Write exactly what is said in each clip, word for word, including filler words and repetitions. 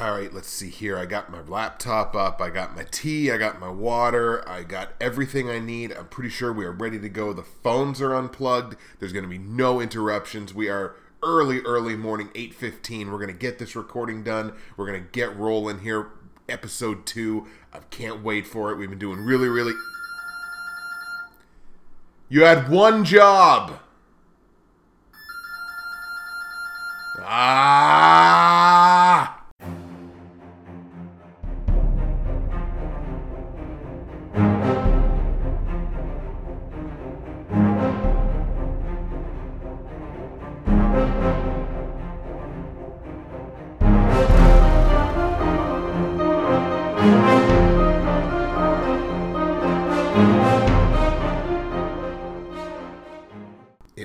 all right, let's see here. I got my laptop up. I got my tea. I got my water. I got everything I need. I'm pretty sure we are ready to go. The phones are unplugged. There's going to be no interruptions. We are early, early morning, eight fifteen. We're going to get this recording done. We're going to get rolling here. Episode two. I can't wait for it. We've been doing really, really... You had one job. Ah!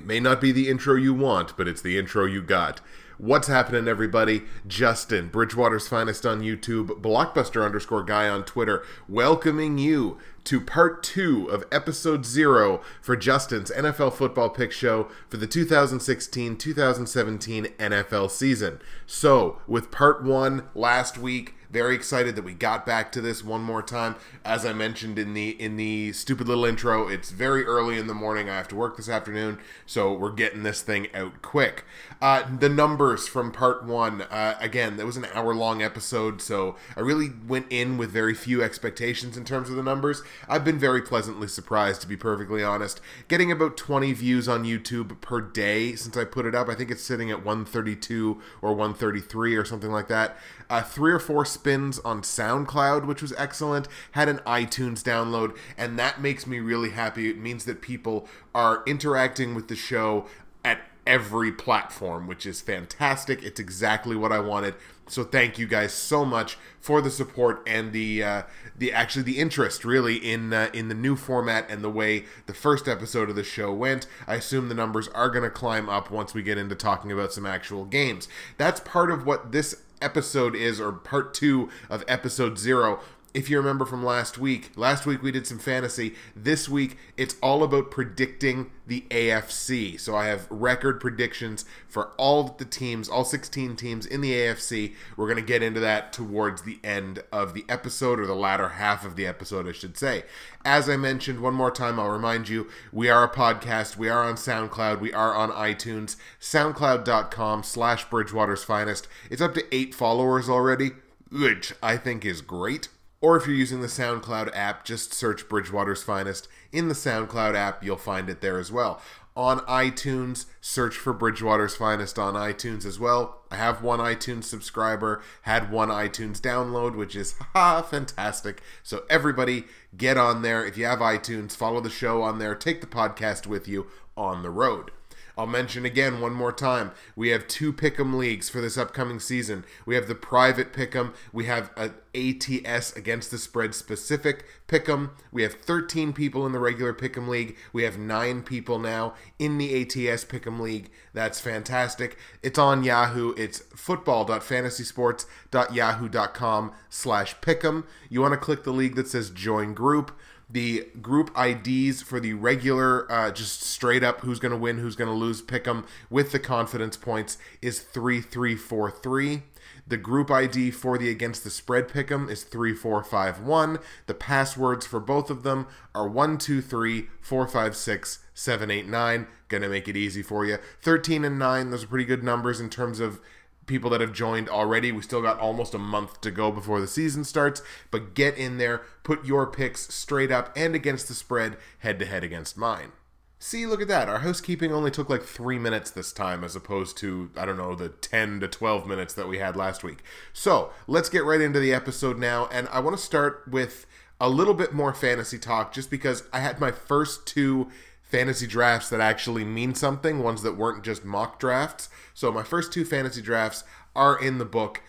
May not be the intro you want, but it's the intro you got. What's happening, everybody? Justin, Bridgewater's Finest on YouTube, Blockbuster underscore guy on Twitter, welcoming you to part two of episode zero for Justin's N F L Football Pick Show for the two thousand sixteen two thousand seventeen N F L season. So, with part one last week, very excited that we got back to this one more time. As I mentioned in the in the stupid little intro, it's very early in the morning. I have to work this afternoon, so we're getting this thing out quick. Uh, the numbers from part one, uh, again, that was an hour-long episode, so I really went in with very few expectations in terms of the numbers. I've been very pleasantly surprised, to be perfectly honest. Getting about twenty views on YouTube per day since I put it up. I think it's sitting at one thirty-two or one thirty-three or something like that. Uh, three or four spins on SoundCloud, which was excellent. Had an iTunes download, and that makes me really happy. It means that people are interacting with the show at every platform, which is fantastic. It's exactly what I wanted. So thank you guys so much for the support and the uh, the actually the interest really in uh, in the new format and the way the first episode of the show went. I assume the numbers are going to climb up once we get into talking about some actual games. That's part of what this episode is, or part two of episode zero. If you remember from last week, last week we did some fantasy. This week, it's all about predicting the A F C. So I have record predictions for all the teams, all sixteen teams in the A F C. We're going to get into that towards the end of the episode, or the latter half of the episode, I should say. As I mentioned, one more time, I'll remind you, we are a podcast. We are on SoundCloud. We are on iTunes. SoundCloud.com slash Bridgewater's Finest. It's up to eight followers already, which I think is great. Or if you're using the SoundCloud app, just search Bridgewater's Finest in the SoundCloud app. You'll find it there as well. On iTunes, search for Bridgewater's Finest on iTunes as well. I have one iTunes subscriber, had one iTunes download, which is ha fantastic. So everybody, get on there. If you have iTunes, follow the show on there. Take the podcast with you on the road. I'll mention again one more time, we have two Pick'em leagues for this upcoming season. We have the private Pick'em, we have an A T S against the spread specific Pick'em, we have thirteen people in the regular Pick'em league, we have nine people now in the A T S Pick'em league. That's fantastic. It's on Yahoo, it's football.fantasysports.yahoo.com slash Pick'em. You want to click the league that says join group. The group I Ds for the regular, uh, just straight up who's going to win, who's going to lose, pick 'em with the confidence points is three three four three. The group I D for the against the spread pick 'em is three four five one. The passwords for both of them are one two three four five six seven eight nine. Going to make it easy for you. thirteen and nine, those are pretty good numbers in terms of people that have joined already. We still got almost a month to go before the season starts, but get in there, put your picks straight up and against the spread, head to head against mine. See, look at that. Our housekeeping only took like three minutes this time as opposed to, I don't know, the ten to twelve minutes that we had last week. So let's get right into the episode now, and I want to start with a little bit more fantasy talk just because I had my first two fantasy drafts that actually mean something, ones that weren't just mock drafts. So my first two fantasy drafts are in the book.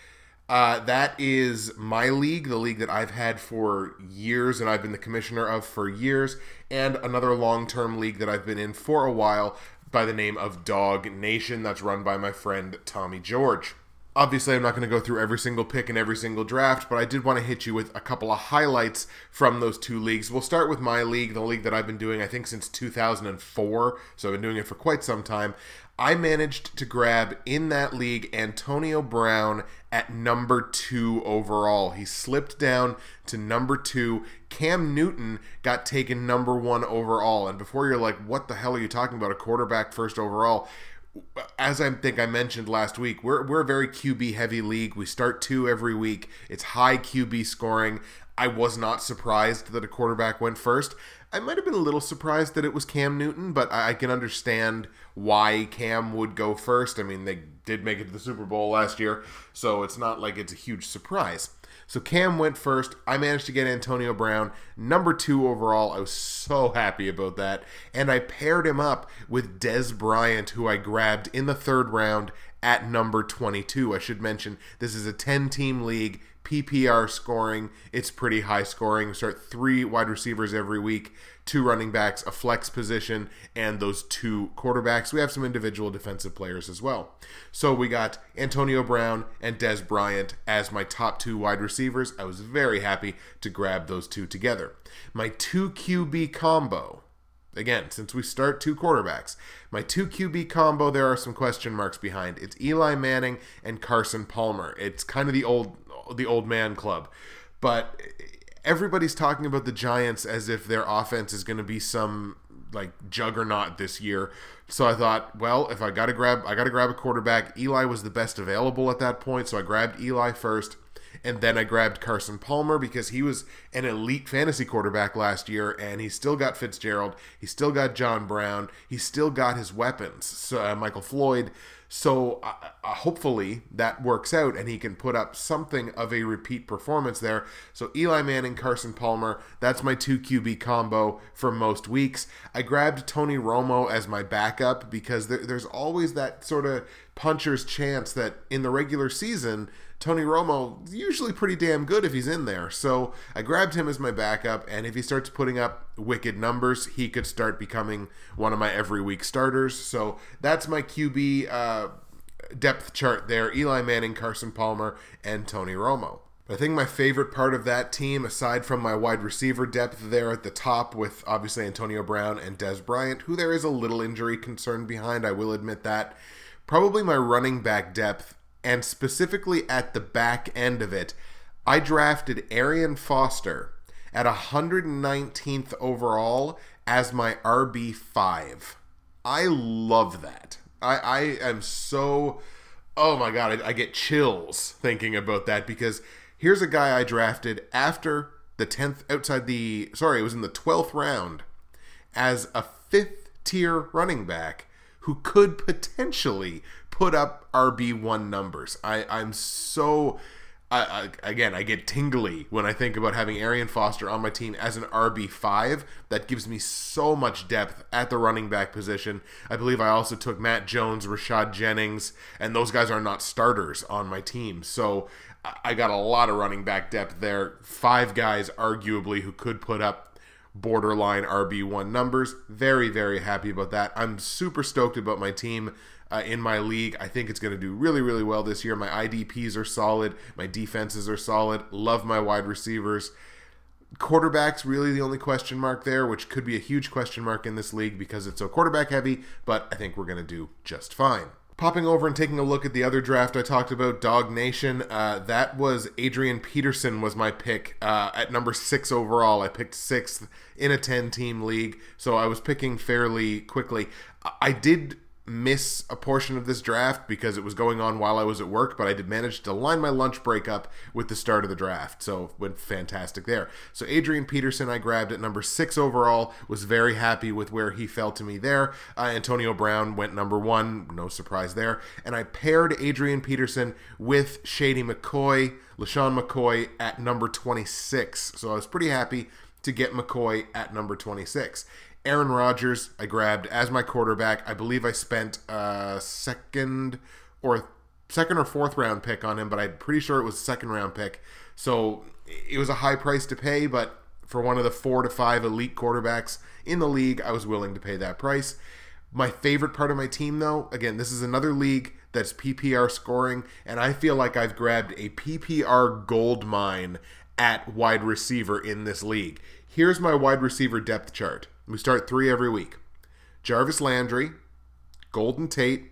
Uh, that is my league, the league that I've had for years and I've been the commissioner of for years, and another long-term league that I've been in for a while by the name of Dog Nation that's run by my friend Tommy George. Obviously, I'm not going to go through every single pick in every single draft, but I did want to hit you with a couple of highlights from those two leagues. We'll start with my league, the league that I've been doing, I think, since two thousand four, so I've been doing it for quite some time. I managed to grab, in that league, Antonio Brown at number two overall. He slipped down to number two. Cam Newton got taken number one overall. And before you're like, what the hell are you talking about? A quarterback first overall. As I think I mentioned last week, we're we're a very Q B-heavy league. We start two every week. It's high Q B scoring. I was not surprised that a quarterback went first. I might have been a little surprised that it was Cam Newton, but I can understand why Cam would go first. I mean, they did make it to the Super Bowl last year, so it's not like it's a huge surprise. So Cam went first. I managed to get Antonio Brown, number two overall. I was so happy about that. And I paired him up with Dez Bryant, who I grabbed in the third round at number twenty-two. I should mention, this is a ten-team league, P P R scoring. It's pretty high scoring. We start three wide receivers every week, two running backs, a flex position, and those two quarterbacks. We have some individual defensive players as well. So we got Antonio Brown and Dez Bryant as my top two wide receivers. I was very happy to grab those two together. My two Q B combo, again, since we start two quarterbacks, my two Q B combo, there are some question marks behind. It's Eli Manning and Carson Palmer. It's kind of the old, the old man club, but everybody's talking about the Giants as if their offense is going to be some like juggernaut this year. So I thought, well, if I got to grab, I got to grab a quarterback. Eli was the best available at that point, so I grabbed Eli first, and then I grabbed Carson Palmer because he was an elite fantasy quarterback last year, and he still got Fitzgerald, he still got John Brown, he still got his weapons, so, uh, Michael Floyd. So uh, uh, hopefully that works out and he can put up something of a repeat performance there. So Eli Manning, Carson Palmer, that's my two Q B combo for most weeks. I grabbed Tony Romo as my backup because there, there's always that sort of puncher's chance that in the regular season, Tony Romo is usually pretty damn good if he's in there. So I grabbed him as my backup, and if he starts putting up wicked numbers, he could start becoming one of my every week starters. So that's my Q B uh, depth chart there, Eli Manning, Carson Palmer, and Tony Romo. I think my favorite part of that team, aside from my wide receiver depth there at the top with obviously Antonio Brown and Dez Bryant, who there is a little injury concern behind, I will admit that, probably my running back depth, and specifically at the back end of it, I drafted Arian Foster at one hundred nineteenth overall as my R B five. I love that. I, I am so, oh my God, I, I get chills thinking about that because here's a guy I drafted after the tenth, outside the, sorry, it was in the twelfth round as a fifth tier running back who could potentially put up R B one numbers. I, I'm so, I, I, again, I get tingly when I think about having Arian Foster on my team as an R B five. That gives me so much depth at the running back position. I believe I also took Matt Jones, Rashad Jennings, and those guys are not starters on my team. So I got a lot of running back depth there. Five guys, arguably, who could put up borderline R B one numbers. Very, very happy about that. I'm super stoked about my team uh, in my league. I think it's going to do really, really well this year. My I D Ps are solid. My defenses are solid. Love my wide receivers. Quarterback's really the only question mark there, which could be a huge question mark in this league because it's so quarterback heavy, but I think we're going to do just fine. Popping over and taking a look at the other draft I talked about, Dog Nation, uh, that was Adrian Peterson was my pick uh, at number six overall. I picked sixth in a ten-team league, so I was picking fairly quickly. I did miss a portion of this draft because it was going on while I was at work, but I did manage to line my lunch break up with the start of the draft, so went fantastic there. So Adrian Peterson I grabbed at number six overall, was very happy with where he fell to me there. Uh, Antonio Brown went number one, no surprise there, and I paired Adrian Peterson with Shady McCoy, LaShawn McCoy at number twenty-six, so I was pretty happy to get McCoy at number twenty-six. Aaron Rodgers, I grabbed as my quarterback. I believe I spent a second or second or fourth round pick on him, but I'm pretty sure it was a second round pick. So it was a high price to pay, but for one of the four to five elite quarterbacks in the league, I was willing to pay that price. My favorite part of my team, though, again, this is another league that's P P R scoring, and I feel like I've grabbed a P P R gold mine at wide receiver in this league. Here's my wide receiver depth chart. We start three every week. Jarvis Landry, Golden Tate,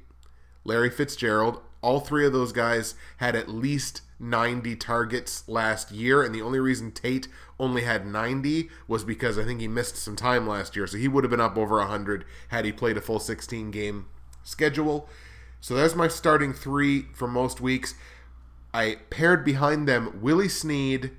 Larry Fitzgerald. All three of those guys had at least ninety targets last year, and the only reason Tate only had ninety was because I think he missed some time last year, so he would have been up over one hundred had he played a full sixteen-game schedule. So there's my starting three for most weeks. I paired behind them Willie Snead,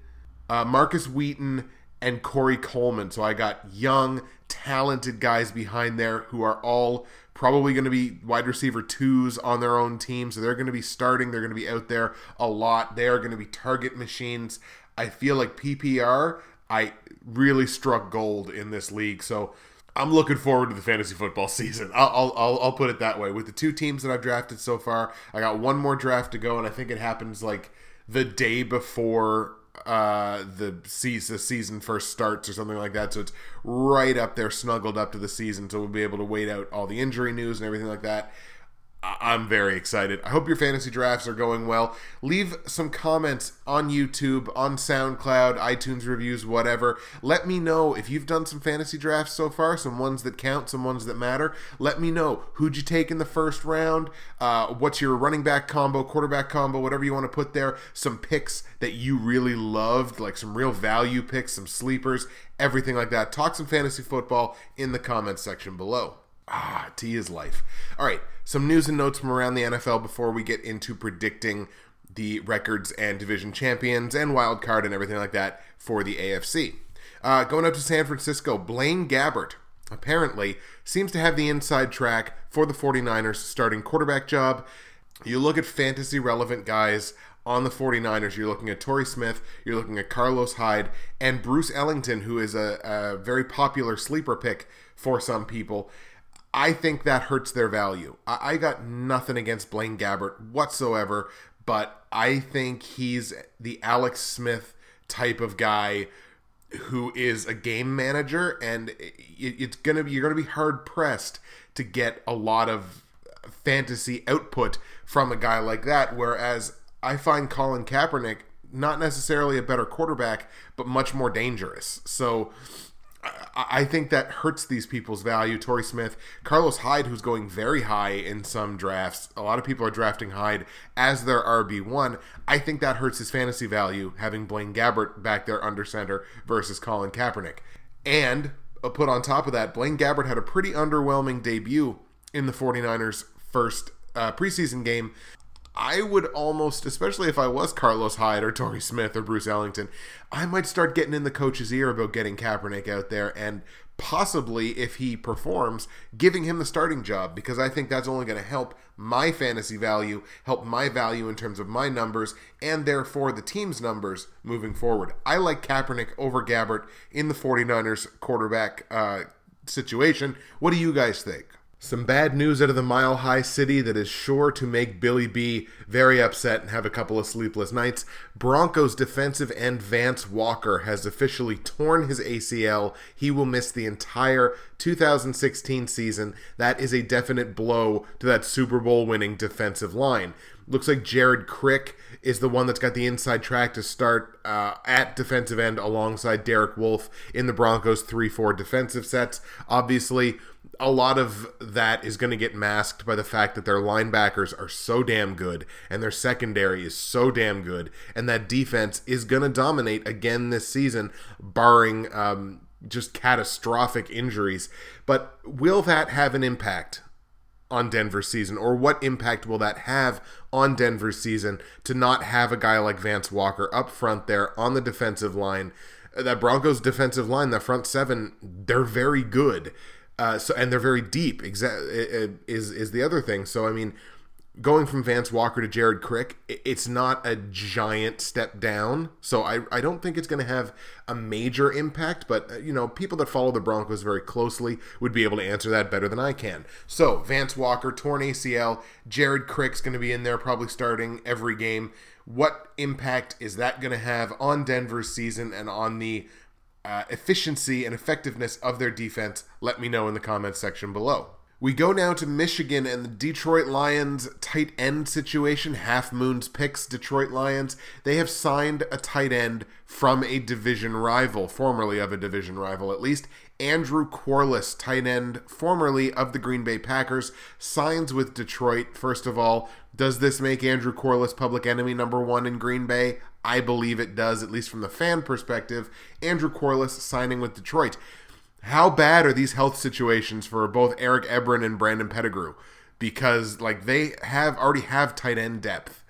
uh, Marcus Wheaton, and Corey Coleman. So I got young, talented guys behind there who are all probably going to be wide receiver twos on their own team. So they're going to be starting. They're going to be out there a lot. They are going to be target machines. I feel like P P R, I really struck gold in this league. So I'm looking forward to the fantasy football season. I'll, I'll, I'll put it that way. With the two teams that I've drafted so far, I got one more draft to go, and I think it happens like the day before uh the season, the season first starts or something like that, so it's right up there snuggled up to the season, so we'll be able to wait out all the injury news and everything like that. I'm very excited. I hope your fantasy drafts are going well. Leave some comments on YouTube, on SoundCloud, iTunes reviews, whatever. Let me know if you've done some fantasy drafts so far, some ones that count, some ones that matter. Let me know who'd you take in the first round, uh, what's your running back combo, quarterback combo, whatever you want to put there, some picks that you really loved, like some real value picks, some sleepers, everything like that. Talk some fantasy football in the comments section below. Ah, tea is life. All right, some news and notes from around the N F L before we get into predicting the records and division champions and wild card and everything like that for the A F C. Uh, going up to San Francisco, Blaine Gabbert apparently seems to have the inside track for the 49ers starting quarterback job. You look at fantasy relevant guys on the 49ers, you're looking at Torrey Smith, you're looking at Carlos Hyde, and Bruce Ellington, who is a, a very popular sleeper pick for some people. I think that hurts their value. I got nothing against Blaine Gabbert whatsoever, but I think he's the Alex Smith type of guy who is a game manager, and it's gonna be you're gonna be hard pressed to get a lot of fantasy output from a guy like that. Whereas I find Colin Kaepernick not necessarily a better quarterback, but much more dangerous. So I think that hurts these people's value. Torrey Smith, Carlos Hyde, who's going very high in some drafts. A lot of people are drafting Hyde as their R B one. I think that hurts his fantasy value, having Blaine Gabbert back there under center versus Colin Kaepernick. And put on top of that, Blaine Gabbert had a pretty underwhelming debut in the 49ers' first uh, preseason game. I would almost, especially if I was Carlos Hyde or Torrey Smith or Bruce Ellington, I might start getting in the coach's ear about getting Kaepernick out there and possibly, if he performs, giving him the starting job, because I think that's only going to help my fantasy value, help my value in terms of my numbers, and therefore the team's numbers moving forward. I like Kaepernick over Gabbert in the 49ers quarterback uh, situation. What do you guys think? Some bad news out of the Mile High City that is sure to make Billy B very upset and have a couple of sleepless nights. Broncos defensive end Vance Walker has officially torn his A C L. He will miss the entire two thousand sixteen season. That is a definite blow to that Super Bowl winning defensive line. Looks like Jared Crick is the one that's got the inside track to start uh, at defensive end alongside Derek Wolfe in the Broncos three four defensive sets. Obviously, a lot of that is going to get masked by the fact that their linebackers are so damn good and their secondary is so damn good, and that defense is going to dominate again this season, barring um, just catastrophic injuries. But will that have an impact on Denver's season, or what impact will that have on Denver's season to not have a guy like Vance Walker up front there on the defensive line? That Broncos defensive line, the front seven, they're very good. Uh, so and they're very deep. Exa- is is the other thing. So I mean, going from Vance Walker to Jared Crick, it's not a giant step down. So I I don't think it's going to have a major impact. But you know, people that follow the Broncos very closely would be able to answer that better than I can. So Vance Walker torn A C L. Jared Crick's going to be in there probably starting every game. What impact is that going to have on Denver's season and on the Uh, efficiency and effectiveness of their defense? Let me know in the comments section below. We go now to Michigan and the Detroit Lions tight end situation. Half Moon's picks, Detroit Lions. They have signed a tight end from a division rival, formerly of a division rival at least. Andrew Quarless, tight end, formerly of the Green Bay Packers, signs with Detroit. First of all, does this make Andrew Quarless public enemy number one in Green Bay? I believe it does, at least from the fan perspective. Andrew Quarless signing with Detroit. How bad are these health situations for both Eric Ebron and Brandon Pettigrew? Because like they have already have tight end depth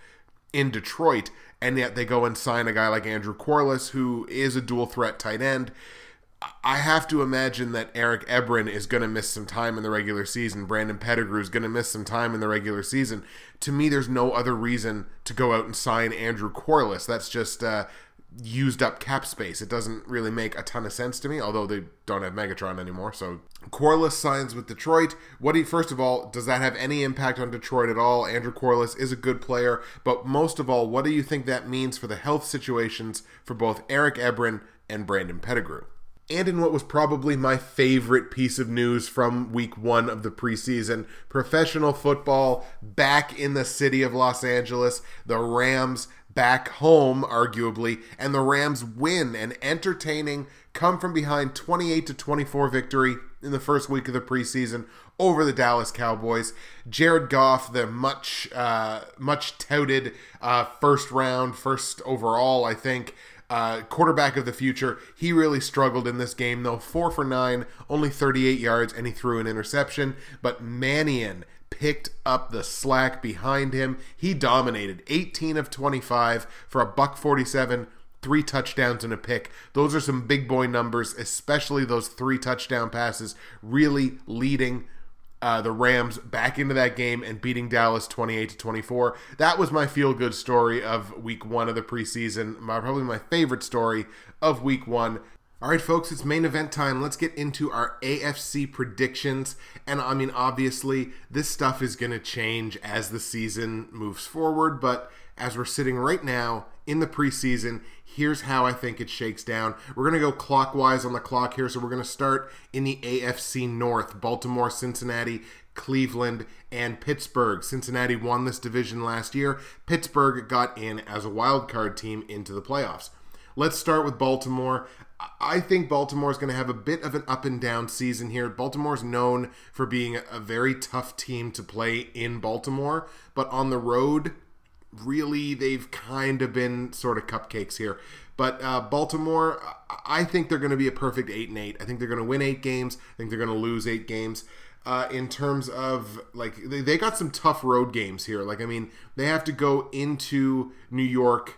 in Detroit, and yet they go and sign a guy like Andrew Quarless, who is a dual threat tight end. I have to imagine that Eric Ebron is going to miss some time in the regular season. Brandon Pettigrew is going to miss some time in the regular season. To me, there's no other reason to go out and sign Andrew Quarless. That's just uh, used up cap space. It doesn't really make a ton of sense to me, although they don't have Megatron anymore. So Quarless signs with Detroit. What he, first of all, does that have any impact on Detroit at all? Andrew Quarless is a good player. But most of all, what do you think that means for the health situations for both Eric Ebron and Brandon Pettigrew? And in what was probably my favorite piece of news from week one of the preseason, professional football back in the city of Los Angeles, the Rams back home, arguably, and the Rams win an entertaining come-from-behind twenty-eight to twenty-four victory in the first week of the preseason over the Dallas Cowboys. Jared Goff, the much, uh, much touted uh, first round, first overall, I think, Uh, quarterback of the future. He really struggled in this game, though. Four for nine, only thirty-eight yards, and he threw an interception. But Mannion picked up the slack behind him. He dominated eighteen of twenty-five for a buck forty-seven, three touchdowns and a pick. Those are some big boy numbers, especially those three touchdown passes, really leading Uh, the Rams back into that game and beating Dallas twenty-eight to twenty-four. That was my feel-good story of week one of the preseason. My, probably my favorite story of week one. All right, folks, it's main event time. Let's get into our A F C predictions. And, I mean, obviously, this stuff is going to change as the season moves forward. But as we're sitting right now in the preseason, here's how I think it shakes down. We're going to go clockwise on the clock here, so we're going to start in the A F C North. Baltimore, Cincinnati, Cleveland, and Pittsburgh. Cincinnati won this division last year. Pittsburgh got in as a wildcard team into the playoffs. Let's start with Baltimore. I think Baltimore is going to have a bit of an up and down season here. Baltimore's known for being a very tough team to play in Baltimore, but on the road, really, they've kind of been sort of cupcakes here. But uh, Baltimore, I think they're going to be a perfect eight and eight. I think they're going to win eight games. I think they're going to lose eight games. Uh, in terms of, like, they, they got some tough road games here. Like, I mean, they have to go into New York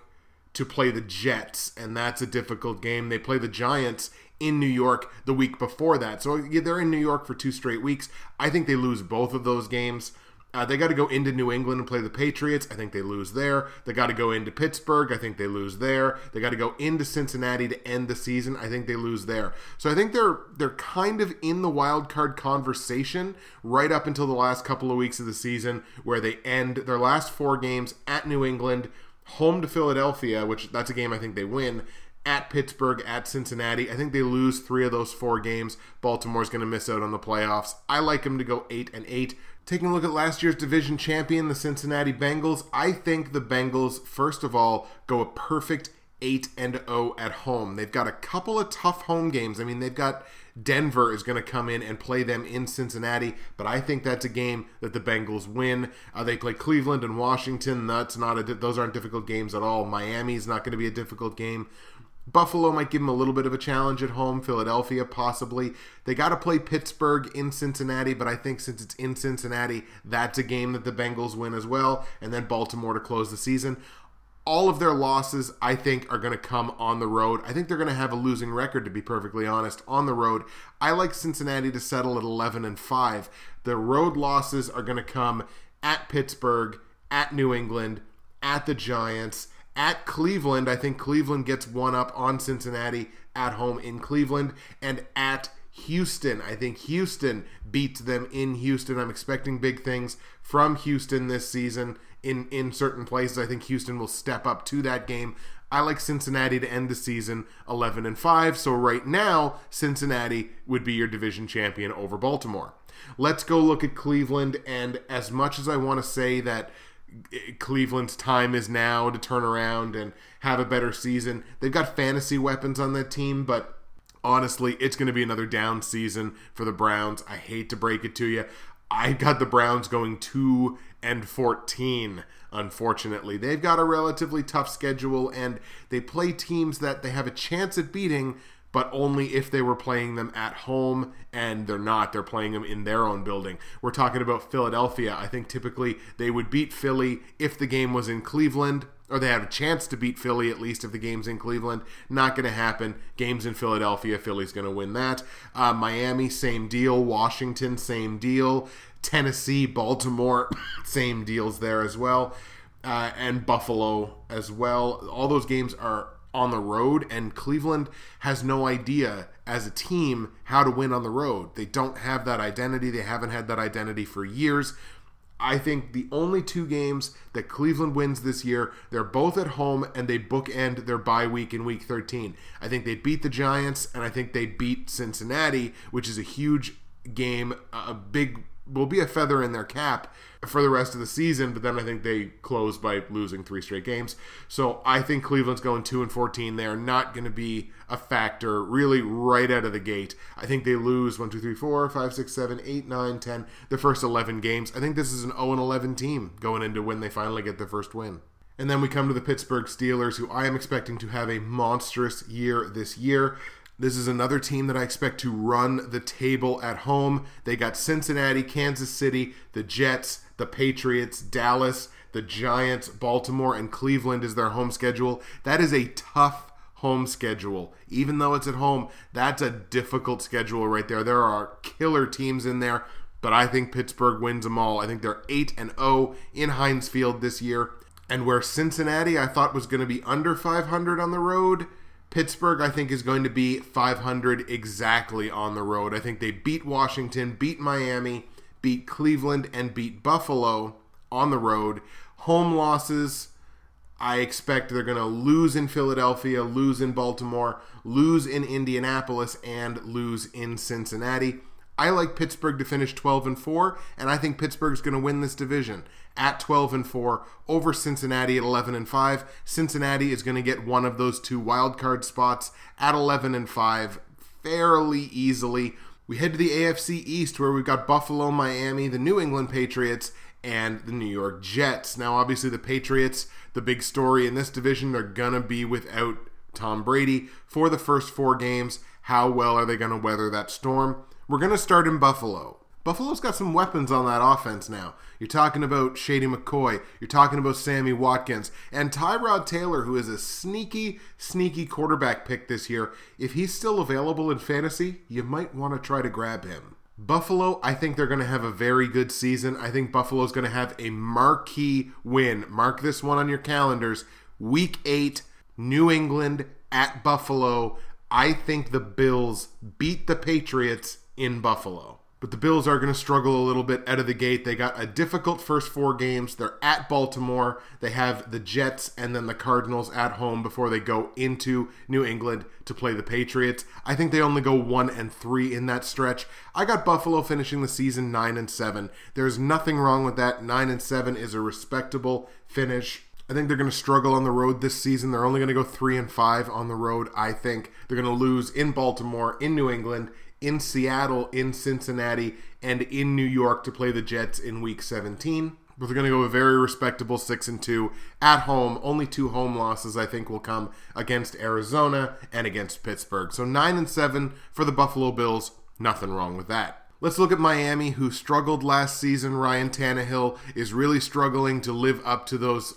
to play the Jets, and that's a difficult game. They play the Giants in New York the week before that. So yeah, they're in New York for two straight weeks. I think they lose both of those games. Uh, they got to go into New England and play the Patriots. I think they lose there. They got to go into Pittsburgh. I think they lose there. They got to go into Cincinnati to end the season. I think they lose there. So I think they're they're kind of in the wild card conversation right up until the last couple of weeks of the season, where they end their last four games at New England, home to Philadelphia, which that's a game I think they win, at Pittsburgh, at Cincinnati. I think they lose three of those four games. Baltimore's going to miss out on the playoffs. I like them to go eight and eight. Taking a look at last year's division champion, the Cincinnati Bengals, I think the Bengals, first of all, go a perfect eight and oh at home. They've got a couple of tough home games. I mean, they've got Denver is going to come in and play them in Cincinnati, but I think that's a game that the Bengals win. Uh, they play Cleveland and Washington. That's not a, those aren't difficult games at all. Miami's not going to be a difficult game. Buffalo might give them a little bit of a challenge at home. Philadelphia, possibly. They got to play Pittsburgh in Cincinnati, but I think since it's in Cincinnati, that's a game that the Bengals win as well. And then Baltimore to close the season. All of their losses, I think, are going to come on the road. I think they're going to have a losing record, to be perfectly honest, on the road. I like Cincinnati to settle at eleven and five. The road losses are going to come at Pittsburgh, at New England, at the Giants, at Cleveland. I think Cleveland gets one up on Cincinnati at home in Cleveland, and at Houston. I think Houston beats them in Houston. I'm expecting big things from Houston this season in, in certain places. I think Houston will step up to that game. I like Cincinnati to end the season eleven and five, so right now Cincinnati would be your division champion over Baltimore. Let's go look at Cleveland, and as much as I want to say that Cleveland's time is now to turn around and have a better season, they've got fantasy weapons on that team, but honestly, it's going to be another down season for the Browns. I hate to break it to you. I've got the Browns going two and fourteen, unfortunately. They've got a relatively tough schedule, and they play teams that they have a chance at beating, but only if they were playing them at home, and they're not. They're playing them in their own building. We're talking about Philadelphia. I think typically they would beat Philly if the game was in Cleveland, or they have a chance to beat Philly, at least if the game's in Cleveland. Not going to happen. Game's in Philadelphia. Philly's going to win that. Uh, Miami, same deal. Washington, same deal. Tennessee, Baltimore, same deals there as well. Uh, and Buffalo as well. All those games are on the road, and Cleveland has no idea as a team how to win on the road. They don't have that identity. They haven't had that identity for years. I think the only two games that Cleveland wins this year, they're both at home, and they bookend their bye week in Week thirteen. I think they beat the Giants, and I think they beat Cincinnati, which is a huge game, a big, will be a feather in their cap for the rest of the season, but then I think they close by losing three straight games. So I think Cleveland's going two and fourteen. They are not going to be a factor really right out of the gate. I think they lose one, two, three, four, five, six, seven, eight, nine, ten, the first eleven games. I think this is an oh and eleven team going into when they finally get their first win. And then we come to the Pittsburgh Steelers, who I am expecting to have a monstrous year this year. This is another team that I expect to run the table at home. They got Cincinnati, Kansas City, the Jets, the Patriots, Dallas, the Giants, Baltimore, and Cleveland is their home schedule. That is a tough home schedule. Even though it's at home, that's a difficult schedule right there. There are killer teams in there, but I think Pittsburgh wins them all. I think they're eight and oh in Heinz Field this year. And where Cincinnati I thought was going to be under five hundred on the road, Pittsburgh, I think, is going to be five hundred exactly on the road. I think they beat Washington, beat Miami, beat Cleveland, and beat Buffalo on the road. Home losses, I expect they're going to lose in Philadelphia, lose in Baltimore, lose in Indianapolis, and lose in Cincinnati. I like Pittsburgh to finish twelve and four, and I think Pittsburgh's going to win this division at twelve and four over Cincinnati at eleven and five. Cincinnati is going to get one of those two wild card spots at eleven and five fairly easily. We head to the A F C East, where we've got Buffalo, Miami, the New England Patriots, and the New York Jets. Now, obviously, the Patriots, the big story in this division, they're going to be without Tom Brady for the first four games. How well are they going to weather that storm? We're going to start in Buffalo. Buffalo's got some weapons on that offense now. You're talking about Shady McCoy. You're talking about Sammy Watkins. And Tyrod Taylor, who is a sneaky, sneaky quarterback pick this year. If he's still available in fantasy, you might want to try to grab him. Buffalo, I think they're going to have a very good season. I think Buffalo's going to have a marquee win. Mark this one on your calendars. Week eight, New England at Buffalo. I think the Bills beat the Patriots in Buffalo. But the Bills are going to struggle a little bit out of the gate. They got a difficult first four games. They're at Baltimore. They have the Jets and then the Cardinals at home before they go into New England to play the Patriots. I think they only go one and three in that stretch. I got Buffalo finishing the season nine and seven. There's nothing wrong with that. Nine and seven is a respectable finish. I think they're going to struggle on the road this season. They're only going to go three and five on the road, I think. They're going to lose in Baltimore, in New England, in Seattle, in Cincinnati, and in New York to play the Jets in Week seventeen. But they're going to go a very respectable six and two at home. Only two home losses, I think, will come against Arizona and against Pittsburgh. So nine and seven for the Buffalo Bills. Nothing wrong with that. Let's look at Miami, who struggled last season. Ryan Tannehill is really struggling to live up to those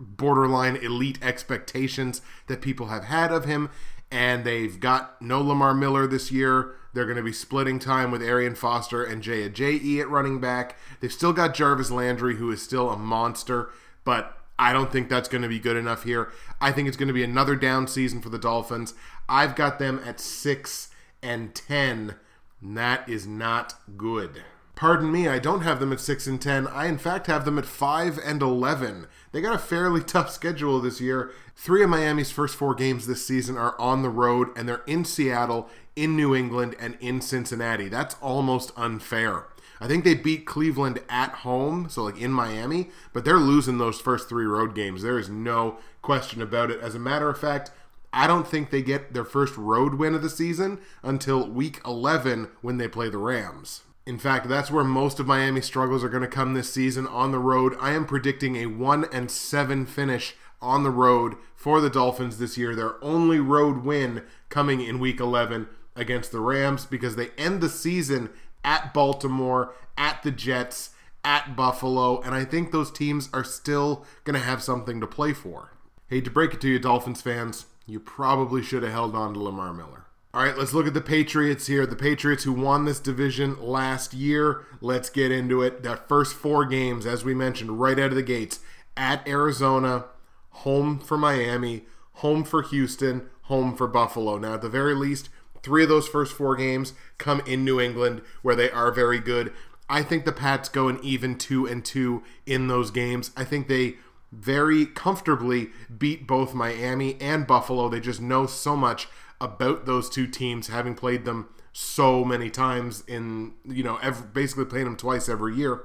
borderline elite expectations that people have had of him. And they've got no Lamar Miller this year. They're going to be splitting time with Arian Foster and Jay Ajayi at running back. They've still got Jarvis Landry, who is still a monster, but I don't think that's going to be good enough here. I think it's going to be another down season for the Dolphins. I've got them at six and ten. And that is not good. Pardon me, I don't have them at six and ten. I, in fact, have them at five and eleven. They got a fairly tough schedule this year. Three of Miami's first four games this season are on the road, and they're in Seattle, in New England, and in Cincinnati. That's almost unfair. I think they beat Cleveland at home, so like in Miami, but they're losing those first three road games. There is no question about it. As a matter of fact, I don't think they get their first road win of the season until week eleven when they play the Rams. In fact, that's where most of Miami's struggles are going to come this season, on the road. I am predicting a one and seven finish on the road for the Dolphins this year. Their only road win coming in week eleven against the Rams, because they end the season at Baltimore, at the Jets, at Buffalo, and I think those teams are still going to have something to play for. Hate to break it to you, Dolphins fans, you probably should have held on to Lamar Miller. All right, let's look at the Patriots here. The Patriots, who won this division last year, let's get into it. Their first four games, as we mentioned, right out of the gates: at Arizona, home for Miami, home for Houston, home for Buffalo. Now, at the very least, three of those first four games come in New England, where they are very good. I think the Pats go an even two and two in those games. I think they very comfortably beat both Miami and Buffalo. They just know so much about those two teams, having played them so many times in, you know, every, basically playing them twice every year.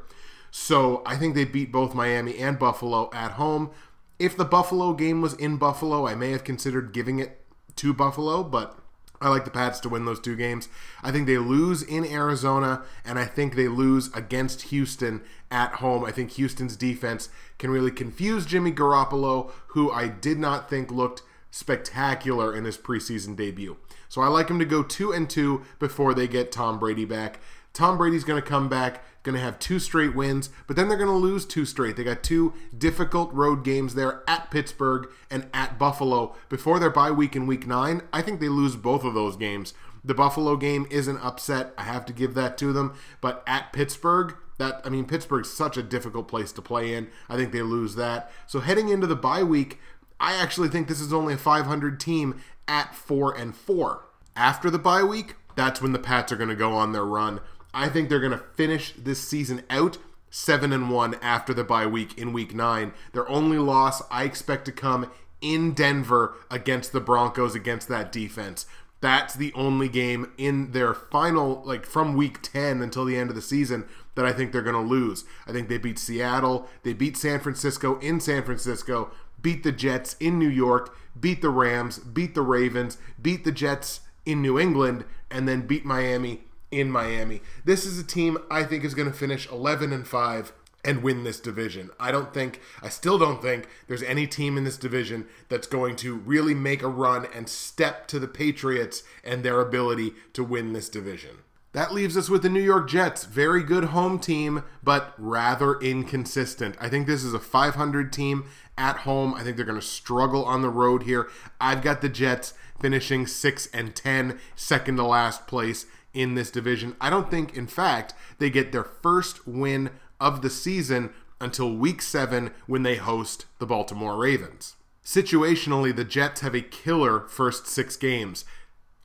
So I think they beat both Miami and Buffalo at home. If the Buffalo game was in Buffalo, I may have considered giving it to Buffalo, but I like the Pats to win those two games. I think they lose in Arizona, and I think they lose against Houston at home. I think Houston's defense can really confuse Jimmy Garoppolo, who I did not think looked spectacular in his preseason debut. So I like him to go two and two before they get Tom Brady back. Tom Brady's going to come back, going to have two straight wins, but then they're going to lose two straight. They got two difficult road games there, at Pittsburgh and at Buffalo, before their bye week in week nine. I think they lose both of those games. The Buffalo game is an upset. I have to give that to them. But at Pittsburgh, that, I mean, Pittsburgh's such a difficult place to play in. I think they lose that. So heading into the bye week, I actually think this is only a five hundred team at four and four. After the bye week, that's when the Pats are going to go on their run. I think they're going to finish this season out seven and one after the bye week in week nine. Their only loss I expect to come in Denver against the Broncos, against that defense. That's the only game in their final, like from week ten until the end of the season, that I think they're going to lose. I think they beat Seattle, they beat San Francisco in San Francisco, beat the Jets in New York, beat the Rams, beat the Ravens, beat the Jets in New England, and then beat Miami in Miami. This is a team I think is going to finish eleven and five and win this division. I don't think, I still don't think there's any team in this division that's going to really make a run and step to the Patriots and their ability to win this division. That leaves us with the New York Jets. Very good home team, but rather inconsistent. I think this is a five hundred team at home. I think they're going to struggle on the road here. I've got the Jets finishing six and ten, second to last place in this division. I don't think, in fact, they get their first win of the season until week seven when they host the Baltimore Ravens. Situationally, the Jets have a killer first six games.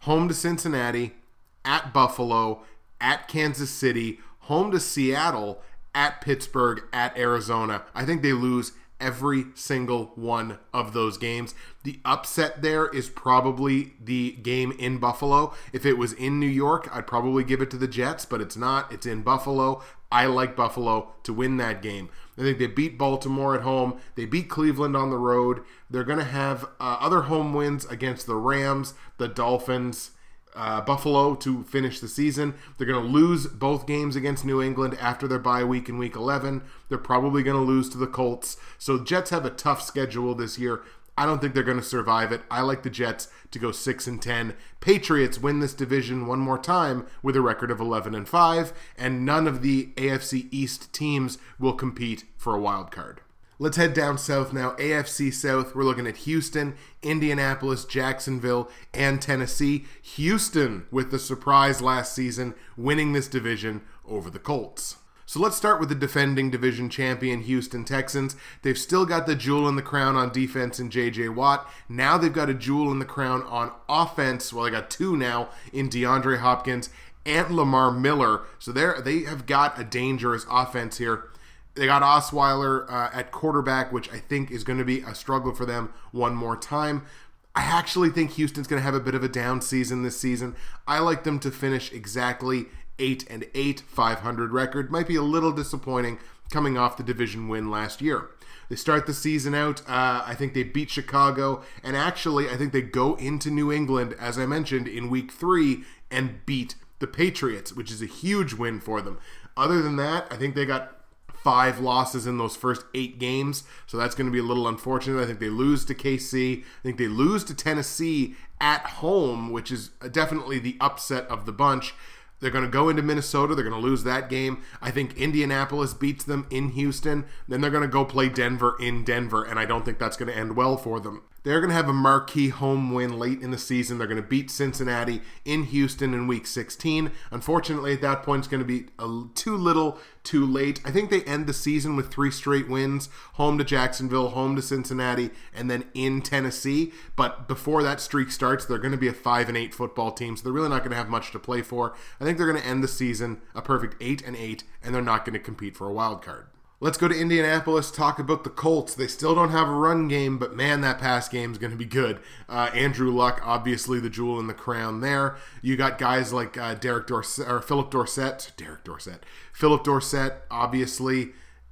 Home to Cincinnati, at Buffalo, at Kansas City, home to Seattle, at Pittsburgh, at Arizona. I think they lose every single one of those games. The upset there is probably the game in Buffalo. If it was in New York, I'd probably give it to the Jets, but it's not. It's in Buffalo. I like Buffalo to win that game. I think they beat Baltimore at home. They beat Cleveland on the road. They're going to have uh, other home wins against the Rams, the Dolphins, Uh, Buffalo to finish the season. They're going to lose both games against New England after their bye week in week eleven. They're probably going to lose to the Colts. So Jets have a tough schedule this year. I don't think they're going to survive it. I like the Jets to go six and ten. Patriots win this division one more time with a record of eleven and five, and none of the A F C East teams will compete for a wild card. Let's head down south now. A F C South, we're looking at Houston, Indianapolis, Jacksonville, and Tennessee. Houston, with the surprise last season, winning this division over the Colts. So let's start with the defending division champion, Houston Texans. They've still got the jewel in the crown on defense in J J Watt. Now they've got a jewel in the crown on offense. Well, they got two now in DeAndre Hopkins and Lamar Miller. So they they have got a dangerous offense here. They got Osweiler uh, at quarterback, which I think is going to be a struggle for them one more time. I actually think Houston's going to have a bit of a down season this season. I like them to finish exactly eight and eight, five hundred record. Might be a little disappointing coming off the division win last year. They start the season out. Uh, I think they beat Chicago. And actually, I think they go into New England, as I mentioned, in week three and beat the Patriots, which is a huge win for them. Other than that, I think they got five losses in those first eight games, so that's going to be a little unfortunate. I think they lose to K C. I think they lose to Tennessee at home, which is definitely the upset of the bunch. They're going to go into Minnesota. They're going to lose that game. I think Indianapolis beats them in Houston. Then they're going to go play Denver in Denver, and I don't think that's going to end well for them. They're going to have a marquee home win late in the season. They're going to beat Cincinnati in Houston in week sixteen. Unfortunately, at that point, it's going to be a, too little, too late. I think they end the season with three straight wins, home to Jacksonville, home to Cincinnati, and then in Tennessee. But before that streak starts, they're going to be a five and eight football team, so they're really not going to have much to play for. I think they're going to end the season a perfect eight and eight, and they're not going to compete for a wild card. Let's go to Indianapolis, talk about the Colts. They still don't have a run game, but man, that pass game is going to be good. Uh, Andrew Luck, obviously the jewel in the crown there. You got guys like uh, Derek Dorsett, or Philip Dorsett, Derek Dorsett, Philip Dorsett, obviously,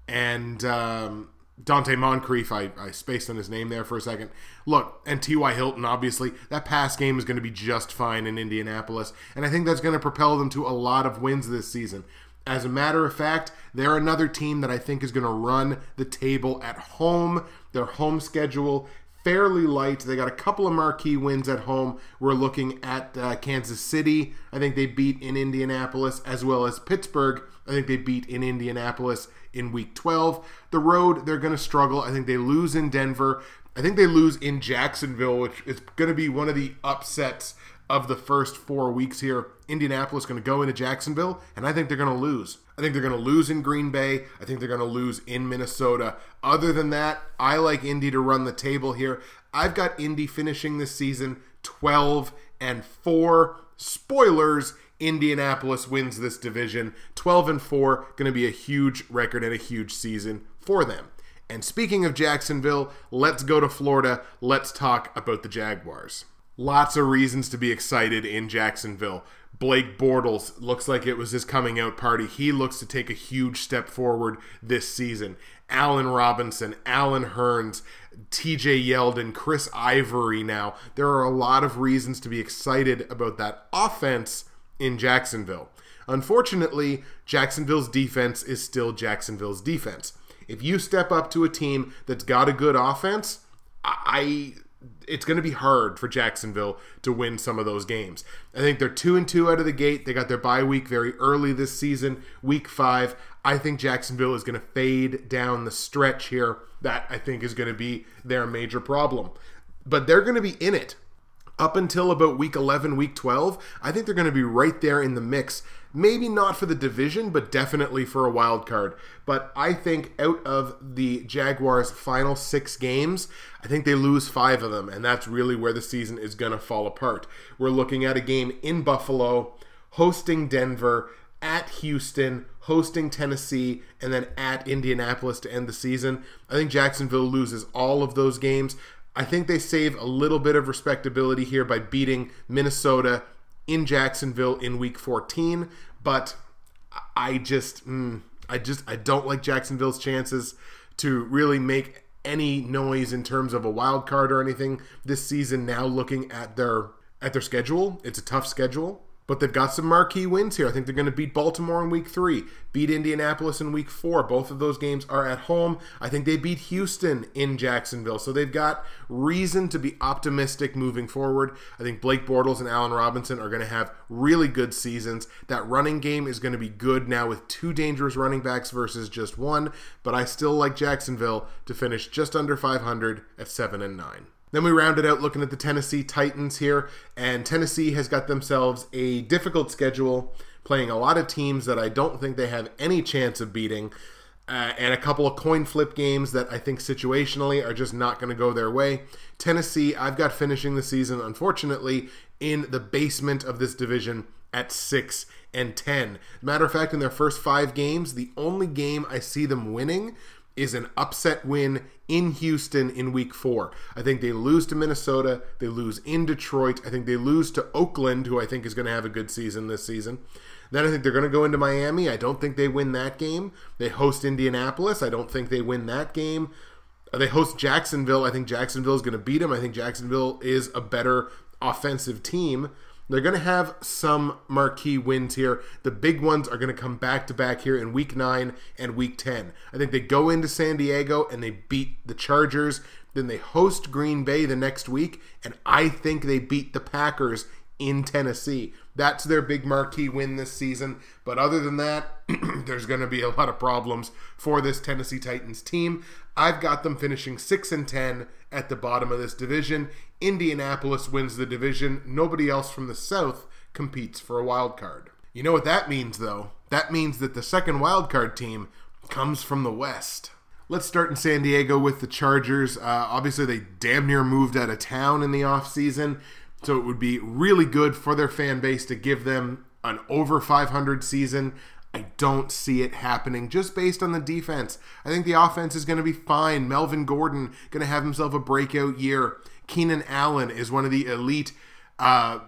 and um, Dante Moncrief. I, I spaced on his name there for a second. Look, and T Y Hilton, obviously. That pass game is going to be just fine in Indianapolis, and I think that's going to propel them to a lot of wins this season. As a matter of fact, they're another team that I think is going to run the table at home. Their home schedule, fairly light. They got a couple of marquee wins at home. We're looking at uh, Kansas City. I think they beat in Indianapolis, as well as Pittsburgh. I think they beat in Indianapolis in week twelve. The road, they're going to struggle. I think they lose in Denver. I think they lose in Jacksonville, which is going to be one of the upsets of the first four weeks here. Indianapolis going to go into Jacksonville, and I think they're going to lose. I think they're going to lose in Green Bay. I think they're going to lose in Minnesota. Other than that, I like Indy to run the table here. I've got Indy finishing this season twelve and four. Spoilers, Indianapolis wins this division. twelve and four, going to be a huge record and a huge season for them. And speaking of Jacksonville, let's go to Florida. Let's talk about the Jaguars. Lots of reasons to be excited in Jacksonville. Blake Bortles looks like it was his coming out party. He looks to take a huge step forward this season. Allen Robinson, Allen Hurns, T J Yeldon, Chris Ivory now. There are a lot of reasons to be excited about that offense in Jacksonville. Unfortunately, Jacksonville's defense is still Jacksonville's defense. If you step up to a team that's got a good offense, I... it's going to be hard for Jacksonville to win some of those games. I think they're two and two out of the gate. They got their bye week very early this season, week five. I think Jacksonville is going to fade down the stretch here. That, I think, is going to be their major problem. But they're going to be in it up until about week eleven, week twelve. I think they're going to be right there in the mix. Maybe not for the division, but definitely for a wild card. But I think out of the Jaguars' final six games, I think they lose five of them, and that's really where the season is going to fall apart. We're looking at a game in Buffalo, hosting Denver, at Houston, hosting Tennessee, and then at Indianapolis to end the season. I think Jacksonville loses all of those games. I think they save a little bit of respectability here by beating Minnesota in Jacksonville in week fourteen, but I just, mm, I just, I don't like Jacksonville's chances to really make any noise in terms of a wild card or anything this season. Now looking at their at their schedule, it's a tough schedule, but they've got some marquee wins here. I think they're going to beat Baltimore in week three, beat Indianapolis in week four. Both of those games are at home. I think they beat Houston in Jacksonville. So they've got reason to be optimistic moving forward. I think Blake Bortles and Allen Robinson are going to have really good seasons. That running game is going to be good now with two dangerous running backs versus just one. But I still like Jacksonville to finish just under five hundred at seven and nine. Then we rounded out looking at the Tennessee Titans here, and Tennessee has got themselves a difficult schedule, playing a lot of teams that I don't think they have any chance of beating, uh, and a couple of coin flip games that I think situationally are just not going to go their way. Tennessee, I've got finishing the season, unfortunately, in the basement of this division at six and ten. Matter of fact, in their first five games, the only game I see them winning is an upset win in Houston in week four. I think they lose to Minnesota. They lose in Detroit. I think they lose to Oakland, who I think is going to have a good season this season. Then I think they're going to go into Miami. I don't think they win that game. They host Indianapolis. I don't think they win that game. They host Jacksonville. I think Jacksonville is going to beat them. I think Jacksonville is a better offensive team. They're going to have some marquee wins here. The big ones are going to come back-to-back here in Week nine and Week ten. I think they go into San Diego and they beat the Chargers. Then they host Green Bay the next week, and I think they beat the Packers in Tennessee. That's their big marquee win this season. But other than that, there's going to be a lot of problems for this Tennessee Titans team. I've got them finishing six and ten at the bottom of this division. Indianapolis wins the division. Nobody else from the South competes for a wild card. You know what that means, though? That means that the second wild card team comes from the West. Let's start in San Diego with the Chargers. Uh, obviously, they damn near moved out of town in the offseason, so it would be really good for their fan base to give them an over five hundred season. I don't see it happening just based on the defense. I think the offense is going to be fine. Melvin Gordon going to have himself a breakout year. Keenan Allen is one of the elite, uh,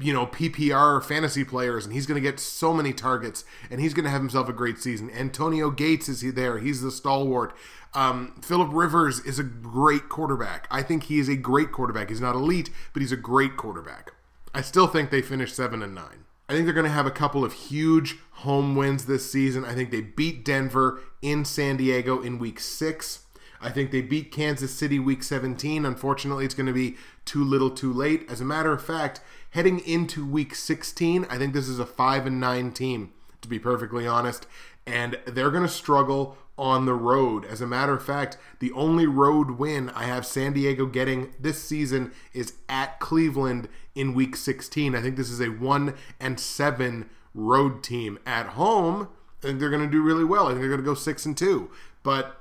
you know, P P R fantasy players, and he's going to get so many targets, and he's going to have himself a great season. Antonio Gates is there. He's the stalwart. Um, Phillip Rivers is a great quarterback. I think he is a great quarterback. He's not elite, but he's a great quarterback. I still think they finish seven and nine. I think they're going to have a couple of huge home wins this season. I think they beat Denver in San Diego in week six. I think they beat Kansas City week seventeen. Unfortunately, it's going to be too little too late. As a matter of fact, heading into week sixteen, I think this is a five and nine team, to be perfectly honest. And they're going to struggle on the road. As a matter of fact, the only road win I have San Diego getting this season is at Cleveland in week sixteen. I think this is a one and seven road team. At home, I think they're going to do really well. I think they're going to go six and two. But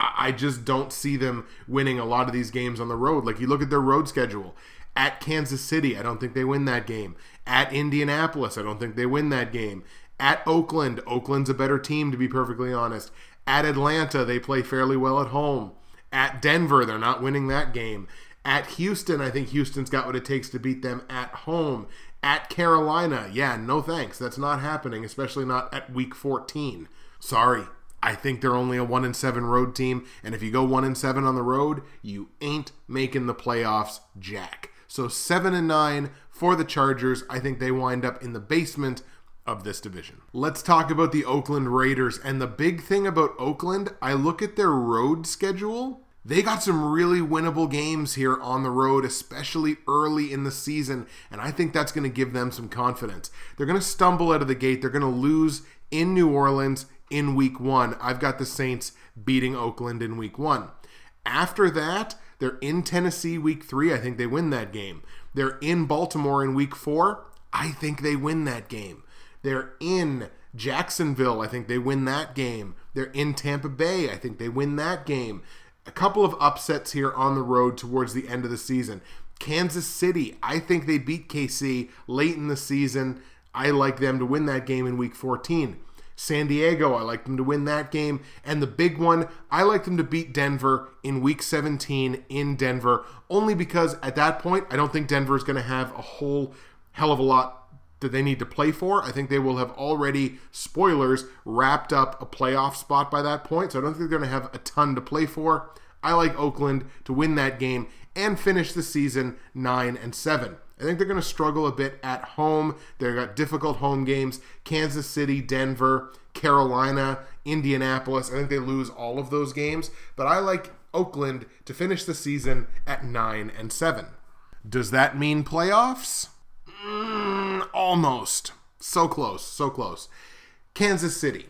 I just don't see them winning a lot of these games on the road. Like, you look at their road schedule. At Kansas City, I don't think they win that game. At Indianapolis, I don't think they win that game. At Oakland, Oakland's a better team, to be perfectly honest. At Atlanta, they play fairly well at home. At Denver, they're not winning that game. At Houston, I think Houston's got what it takes to beat them at home. At Carolina, yeah, no thanks. That's not happening, especially not at week fourteen. Sorry. I think they're only a one and seven road team, and if you go one and seven on the road, you ain't making the playoffs, Jack. So seven and nine for the Chargers. I think they wind up in the basement of this division. Let's talk about the Oakland Raiders. And the big thing about Oakland, I look at their road schedule. They got some really winnable games here on the road, especially early in the season, and I think that's going to give them some confidence. They're going to stumble out of the gate. They're going to lose in New Orleans in week one. I've got the Saints beating Oakland in week one. After that, they're in Tennessee week three. I think they win that game. They're in Baltimore in week four. I think they win that game. They're in Jacksonville. I think they win that game. They're in Tampa Bay. I think they win that game. A couple of upsets here on the road towards the end of the season. Kansas City, I think they beat K C late in the season. I like them to win that game in week fourteen. San Diego, I like them to win that game. And the big one, I like them to beat Denver in week seventeen in Denver, only because at that point, I don't think Denver is going to have a whole hell of a lot that they need to play for. I think they will have already, spoilers, wrapped up a playoff spot by that point, so I don't think they're going to have a ton to play for. I like Oakland to win that game and finish the season nine and seven. I think they're going to struggle a bit at home. They've got difficult home games. Kansas City, Denver, Carolina, Indianapolis. I think they lose all of those games. But I like Oakland to finish the season at nine and seven. Does that mean playoffs? Mm, almost. So close, so close. Kansas City.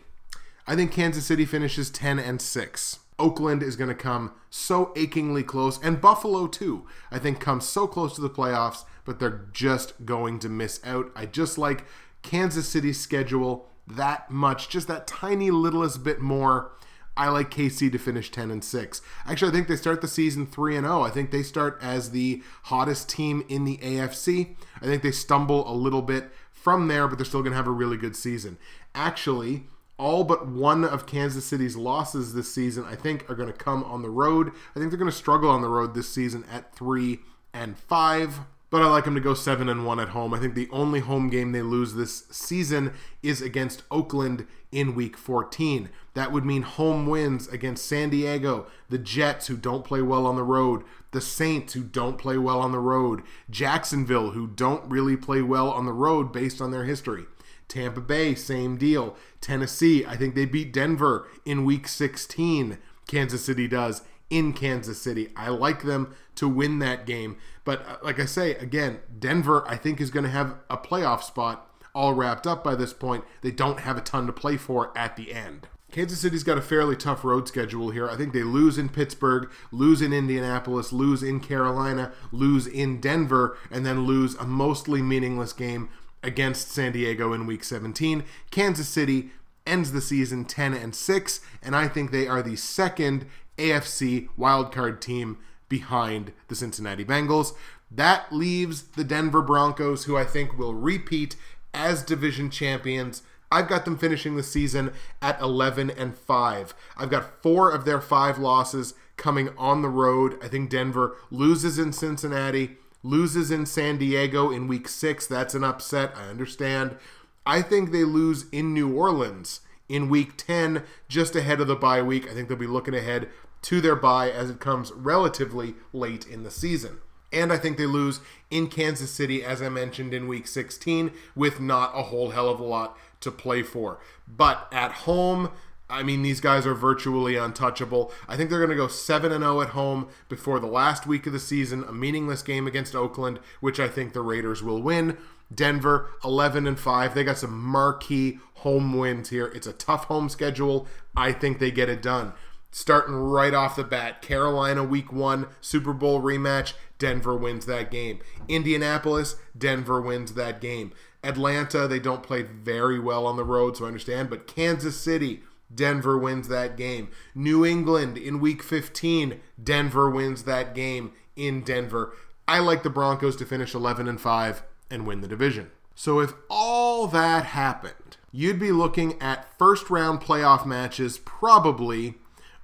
I think Kansas City finishes ten and six. Oakland is going to come so achingly close, and Buffalo too, I think, comes so close to the playoffs, but they're just going to miss out. I just like Kansas City's schedule that much, just that tiny littlest bit more. I like K C to finish ten and six. Actually, I think they start the season three and oh. I think they start as the hottest team in the A F C. I think they stumble a little bit from there, but they're still going to have a really good season. Actually, all but one of Kansas City's losses this season, I think, are going to come on the road. I think they're going to struggle on the road this season at three and five. But I like them to go seven and one at home. I think the only home game they lose this season is against Oakland in week fourteen. That would mean home wins against San Diego, the Jets, who don't play well on the road, the Saints, who don't play well on the road, Jacksonville, who don't really play well on the road based on their history. Tampa Bay, same deal. Tennessee, I think they beat Denver in week sixteen. Kansas City does. In Kansas City, I like them to win that game. But like I say, again, Denver, I think, is going to have a playoff spot all wrapped up by this point. They don't have a ton to play for at the end. Kansas City's got a fairly tough road schedule here. I think they lose in Pittsburgh, lose in Indianapolis, lose in Carolina, lose in Denver, and then lose a mostly meaningless game against San Diego in week seventeen. Kansas City ends the season ten and six, and I think they are the second A F C wildcard team behind the Cincinnati Bengals. That leaves the Denver Broncos, who I think will repeat as division champions. I've got them finishing the season at eleven and five. I've got four of their five losses coming on the road. I think Denver loses in Cincinnati, loses in San Diego in week six. That's an upset, I understand. I think they lose in New Orleans in week ten, just ahead of the bye week. I think they'll be looking ahead to their bye as it comes relatively late in the season. And I think they lose in Kansas City, as I mentioned, in week sixteen, with not a whole hell of a lot to play for. But at home, I mean, these guys are virtually untouchable. I think they're going to go seven and oh at home before the last week of the season, a meaningless game against Oakland, which I think the Raiders will win. Denver, eleven and five. They got some marquee home wins here. It's a tough home schedule. I think they get it done. Starting right off the bat, Carolina week one, Super Bowl rematch, Denver wins that game. Indianapolis, Denver wins that game. Atlanta, they don't play very well on the road, so I understand, but Kansas City, Denver wins that game. New England in week fifteen, Denver wins that game in Denver. I like the Broncos to finish eleven and five. And win the division. So if all that happened, you'd be looking at first round playoff matches probably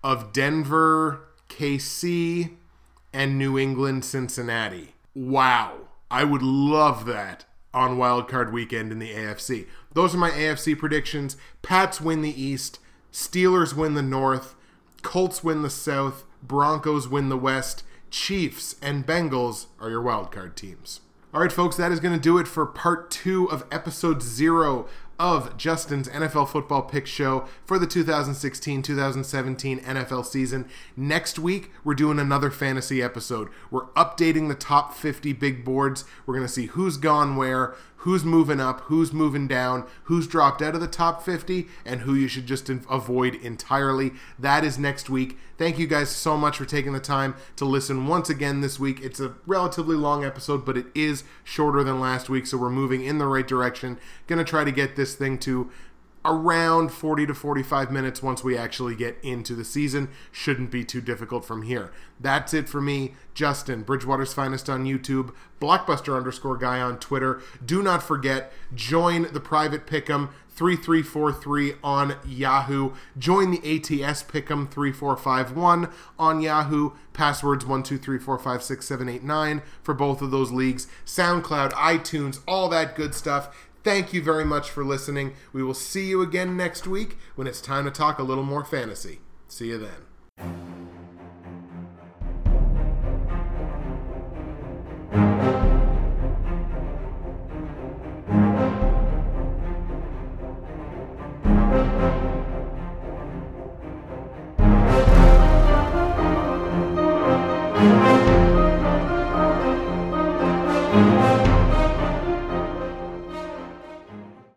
of Denver, K C, and New England, Cincinnati. Wow. I would love that on wildcard weekend in the A F C. Those are my A F C predictions. Pats win the East, Steelers win the North, Colts win the South, Broncos win the West, Chiefs and Bengals are your wildcard teams. All right, folks, that is going to do it for part two of episode zero of Justin's N F L Football Pick Show for the two thousand sixteen two thousand seventeen N F L season. Next week, we're doing another fantasy episode. We're updating the top fifty big boards. We're going to see who's gone where, who's moving up, who's moving down, who's dropped out of the top fifty, and who you should just avoid entirely. That is next week. Thank you guys so much for taking the time to listen once again this week. It's a relatively long episode, but it is shorter than last week, so we're moving in the right direction. Going to try to get this thing to around forty to forty-five minutes once we actually get into the season. Shouldn't be too difficult from here. That's it for me, Justin, Bridgewater's Finest on YouTube, Blockbuster underscore guy on Twitter. Do not forget, join the private pick'em three three four three on Yahoo. Join the A T S pick'em three four five one on Yahoo. Passwords one two three four five six seven eight nine for both of those leagues. SoundCloud, iTunes, all that good stuff. Thank you very much for listening. We will see you again next week when it's time to talk a little more fantasy. See you then.